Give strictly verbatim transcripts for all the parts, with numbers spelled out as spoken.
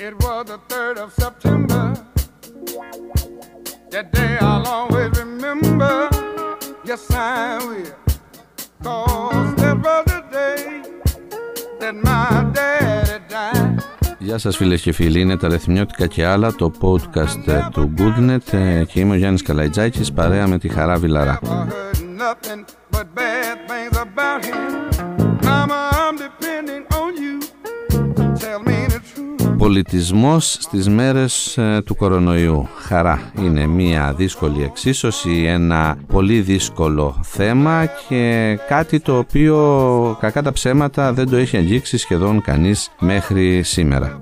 It was the third of September. That day I'll always remember. Yes, I will. 'Cause that was the day that my daddy died. Γεια σας φίλες και φίλοι, είναι τα Ρεθυμνιώτικα και άλλα, το podcast του Goodnet και είμαι ο Γιάννης Καλαϊτζάκης παρέα με τη Χαρά Βηλαρά. Πολιτισμός στις μέρες του κορονοϊού. Χαρά, είναι μια δύσκολη εξίσωση, ένα πολύ δύσκολο θέμα και κάτι το οποίο κακά τα ψέματα δεν το έχει αγγίξει σχεδόν κανείς μέχρι σήμερα.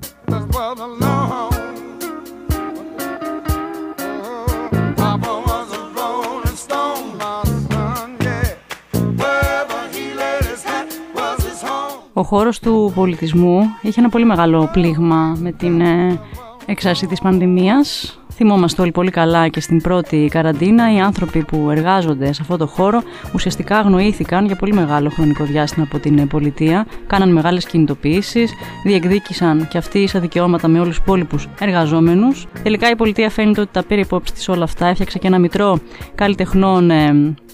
Ο χώρος του πολιτισμού είχε ένα πολύ μεγάλο πλήγμα με την εξάρτηση της πανδημίας. Θυμόμαστε όλοι πολύ καλά και στην πρώτη καραντίνα οι άνθρωποι που εργάζονται σε αυτό το χώρο ουσιαστικά αγνοήθηκαν για πολύ μεγάλο χρονικό διάστημα από την πολιτεία. Κάναν μεγάλες κινητοποιήσεις, διεκδίκησαν και αυτοί ίσα δικαιώματα με όλους τους υπόλοιπους εργαζόμενους. Τελικά η πολιτεία φαίνεται ότι τα πήρε υπόψη της όλα αυτά, έφτιαξε και ένα μητρό καλλιτεχνών.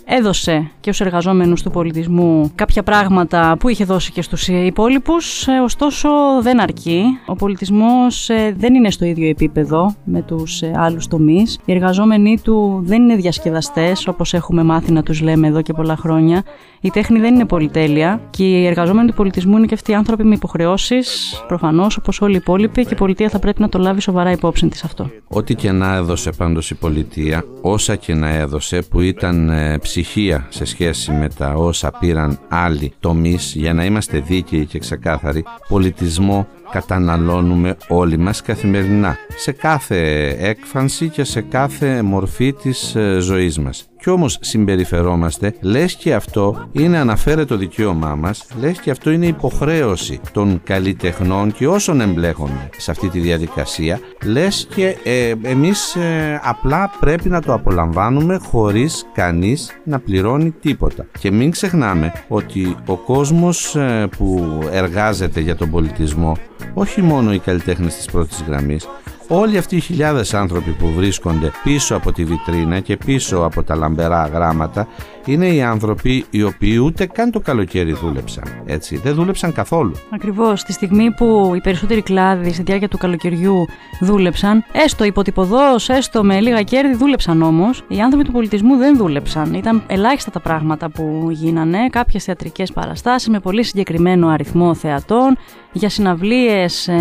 Έδωσε και στους εργαζόμενους του πολιτισμού κάποια πράγματα που είχε δώσει και στους υπόλοιπους, ωστόσο δεν αρκεί. Ο πολιτισμός δεν είναι στο ίδιο επίπεδο με τους άλλους τομείς. Οι εργαζόμενοι του δεν είναι διασκεδαστές, όπως έχουμε μάθει να τους λέμε εδώ και πολλά χρόνια. Η τέχνη δεν είναι πολυτέλεια και οι εργαζόμενοι του πολιτισμού είναι και αυτοί οι άνθρωποι με υποχρεώσεις, προφανώς, όπως όλοι οι υπόλοιποι, και η πολιτεία θα πρέπει να το λάβει σοβαρά υπόψη της αυτό. Ό,τι και να έδωσε πάντως η πολιτεία, όσα και να έδωσε που ήταν ψυχία σε σχέση με τα όσα πήραν άλλοι τομείς, για να είμαστε δίκαιοι και ξεκάθαροι, πολιτισμό καταναλώνουμε όλοι μας καθημερινά, σε κάθε έκφανση και σε κάθε μορφή της ζωής μας. Κι όμως συμπεριφερόμαστε, λες και αυτό είναι αναφέρετο δικαίωμά μας, λες και αυτό είναι υποχρέωση των καλλιτεχνών και όσων εμπλέκονται σε αυτή τη διαδικασία, λες και ε, εμείς ε, απλά πρέπει να το απολαμβάνουμε χωρίς κανείς να πληρώνει τίποτα. Και μην ξεχνάμε ότι ο κόσμος ε, που εργάζεται για τον πολιτισμό, όχι μόνο οι καλλιτέχνες της πρώτης γραμμής, όλοι αυτοί οι χιλιάδες άνθρωποι που βρίσκονται πίσω από τη βιτρίνα και πίσω από τα λαμπερά γράμματα είναι οι άνθρωποι οι οποίοι ούτε καν το καλοκαίρι δούλεψαν. Έτσι, δεν δούλεψαν καθόλου. Ακριβώς, τη στιγμή που οι περισσότεροι κλάδοι στη διάρκεια του καλοκαιριού δούλεψαν, έστω υποτυπωδώς, έστω με λίγα κέρδη, δούλεψαν όμως. Οι άνθρωποι του πολιτισμού δεν δούλεψαν. Ήταν ελάχιστα τα πράγματα που γίνανε. Κάποιες θεατρικές παραστάσεις με πολύ συγκεκριμένο αριθμό θεατών, για συναυλίες, ε,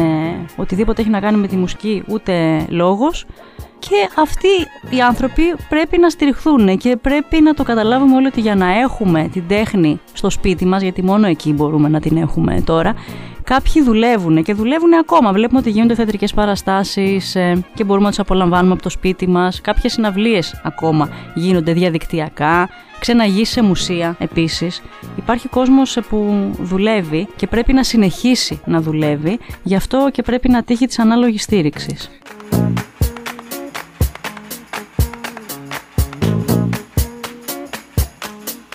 οτιδήποτε έχει να κάνει με τη μουσική, ούτε λόγος. Και αυτοί οι άνθρωποι πρέπει να στηριχθούν και πρέπει να το καταλάβουμε όλοι ότι για να έχουμε την τέχνη στο σπίτι μας, γιατί μόνο εκεί μπορούμε να την έχουμε τώρα, κάποιοι δουλεύουν και δουλεύουν ακόμα. Βλέπουμε ότι γίνονται θεατρικές παραστάσεις και μπορούμε να τους απολαμβάνουμε από το σπίτι μας. Κάποιες συναυλίες ακόμα γίνονται διαδικτυακά. Ξεναγεί σε μουσεία επίσης. Υπάρχει κόσμος που δουλεύει και πρέπει να συνεχίσει να δουλεύει. Γι' αυτό και πρέπει να τύχει της ανάλογης στήριξης.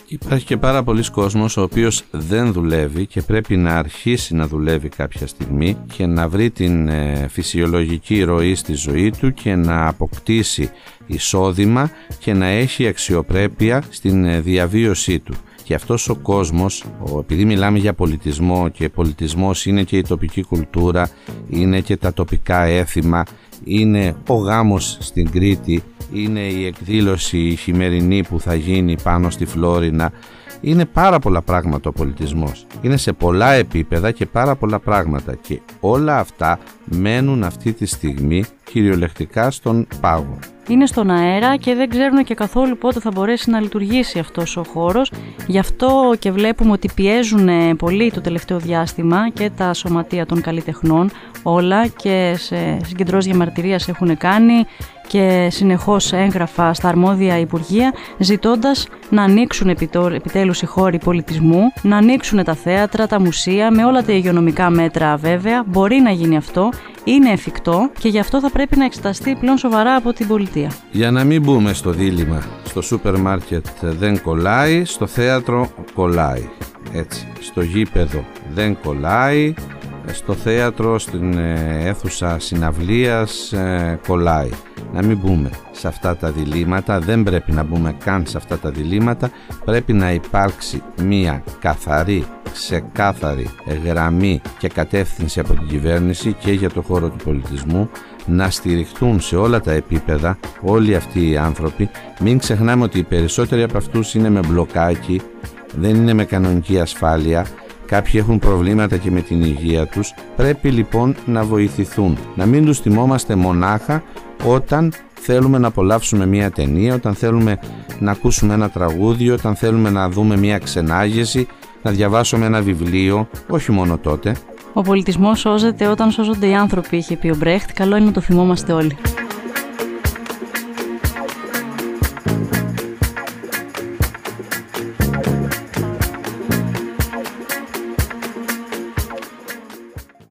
Υπάρχει και πάρα πολλοί κόσμος ο οποίος δεν δουλεύει και πρέπει να αρχίσει να δουλεύει κάποια στιγμή και να βρει την φυσιολογική ροή στη ζωή του και να αποκτήσει εισόδημα και να έχει αξιοπρέπεια στην διαβίωσή του. Και αυτός ο κόσμος, επειδή μιλάμε για πολιτισμό και πολιτισμός είναι και η τοπική κουλτούρα, είναι και τα τοπικά έθιμα, είναι ο γάμος στην Κρήτη, είναι η εκδήλωση η χειμερινή που θα γίνει πάνω στη Φλόρινα. Είναι πάρα πολλά πράγματα ο πολιτισμός. Είναι σε πολλά επίπεδα και πάρα πολλά πράγματα. Και όλα αυτά μένουν αυτή τη στιγμή κυριολεκτικά στον πάγο. Είναι στον αέρα και δεν ξέρουν και καθόλου πότε θα μπορέσει να λειτουργήσει αυτός ο χώρος. Γι' αυτό και βλέπουμε ότι πιέζουν πολύ το τελευταίο διάστημα και τα σωματεία των καλλιτεχνών όλα, και σε συγκεντρώσεις διαμαρτυρίας έχουν κάνει και συνεχώς έγγραφα στα αρμόδια υπουργεία, ζητώντας να ανοίξουν επιτέλους οι χώροι πολιτισμού, να ανοίξουν τα θέατρα, τα μουσεία, με όλα τα υγειονομικά μέτρα βέβαια. Μπορεί να γίνει αυτό, είναι εφικτό και γι' αυτό θα πρέπει να εξεταστεί πλέον σοβαρά από την πολιτεία. Για να μην μπούμε στο δίλημμα, στο σούπερ μάρκετ δεν κολλάει, στο θέατρο κολλάει. Έτσι, στο γήπεδο δεν κολλάει, στο θέατρο, στην αίθουσα συναυλίας, κολλάει. Να μην μπούμε σε αυτά τα διλήμματα, δεν πρέπει να μπούμε καν σε αυτά τα διλήμματα. Πρέπει να υπάρξει μία καθαρή, ξεκάθαρη γραμμή και κατεύθυνση από την κυβέρνηση και για το χώρο του πολιτισμού, να στηριχτούν σε όλα τα επίπεδα όλοι αυτοί οι άνθρωποι. Μην ξεχνάμε ότι οι περισσότεροι από αυτούς είναι με μπλοκάκι, δεν είναι με κανονική ασφάλεια. Κάποιοι έχουν προβλήματα και με την υγεία τους. Πρέπει λοιπόν να βοηθηθούν. Να μην τους τιμόμαστε μονάχα όταν θέλουμε να απολαύσουμε μια ταινία, όταν θέλουμε να ακούσουμε ένα τραγούδι, όταν θέλουμε να δούμε μια ξενάγεση, να διαβάσουμε ένα βιβλίο, όχι μόνο τότε. Ο πολιτισμός σώζεται όταν σώζονται οι άνθρωποι, είχε πει ο Μπρέχτ. Καλό είναι να το θυμόμαστε όλοι.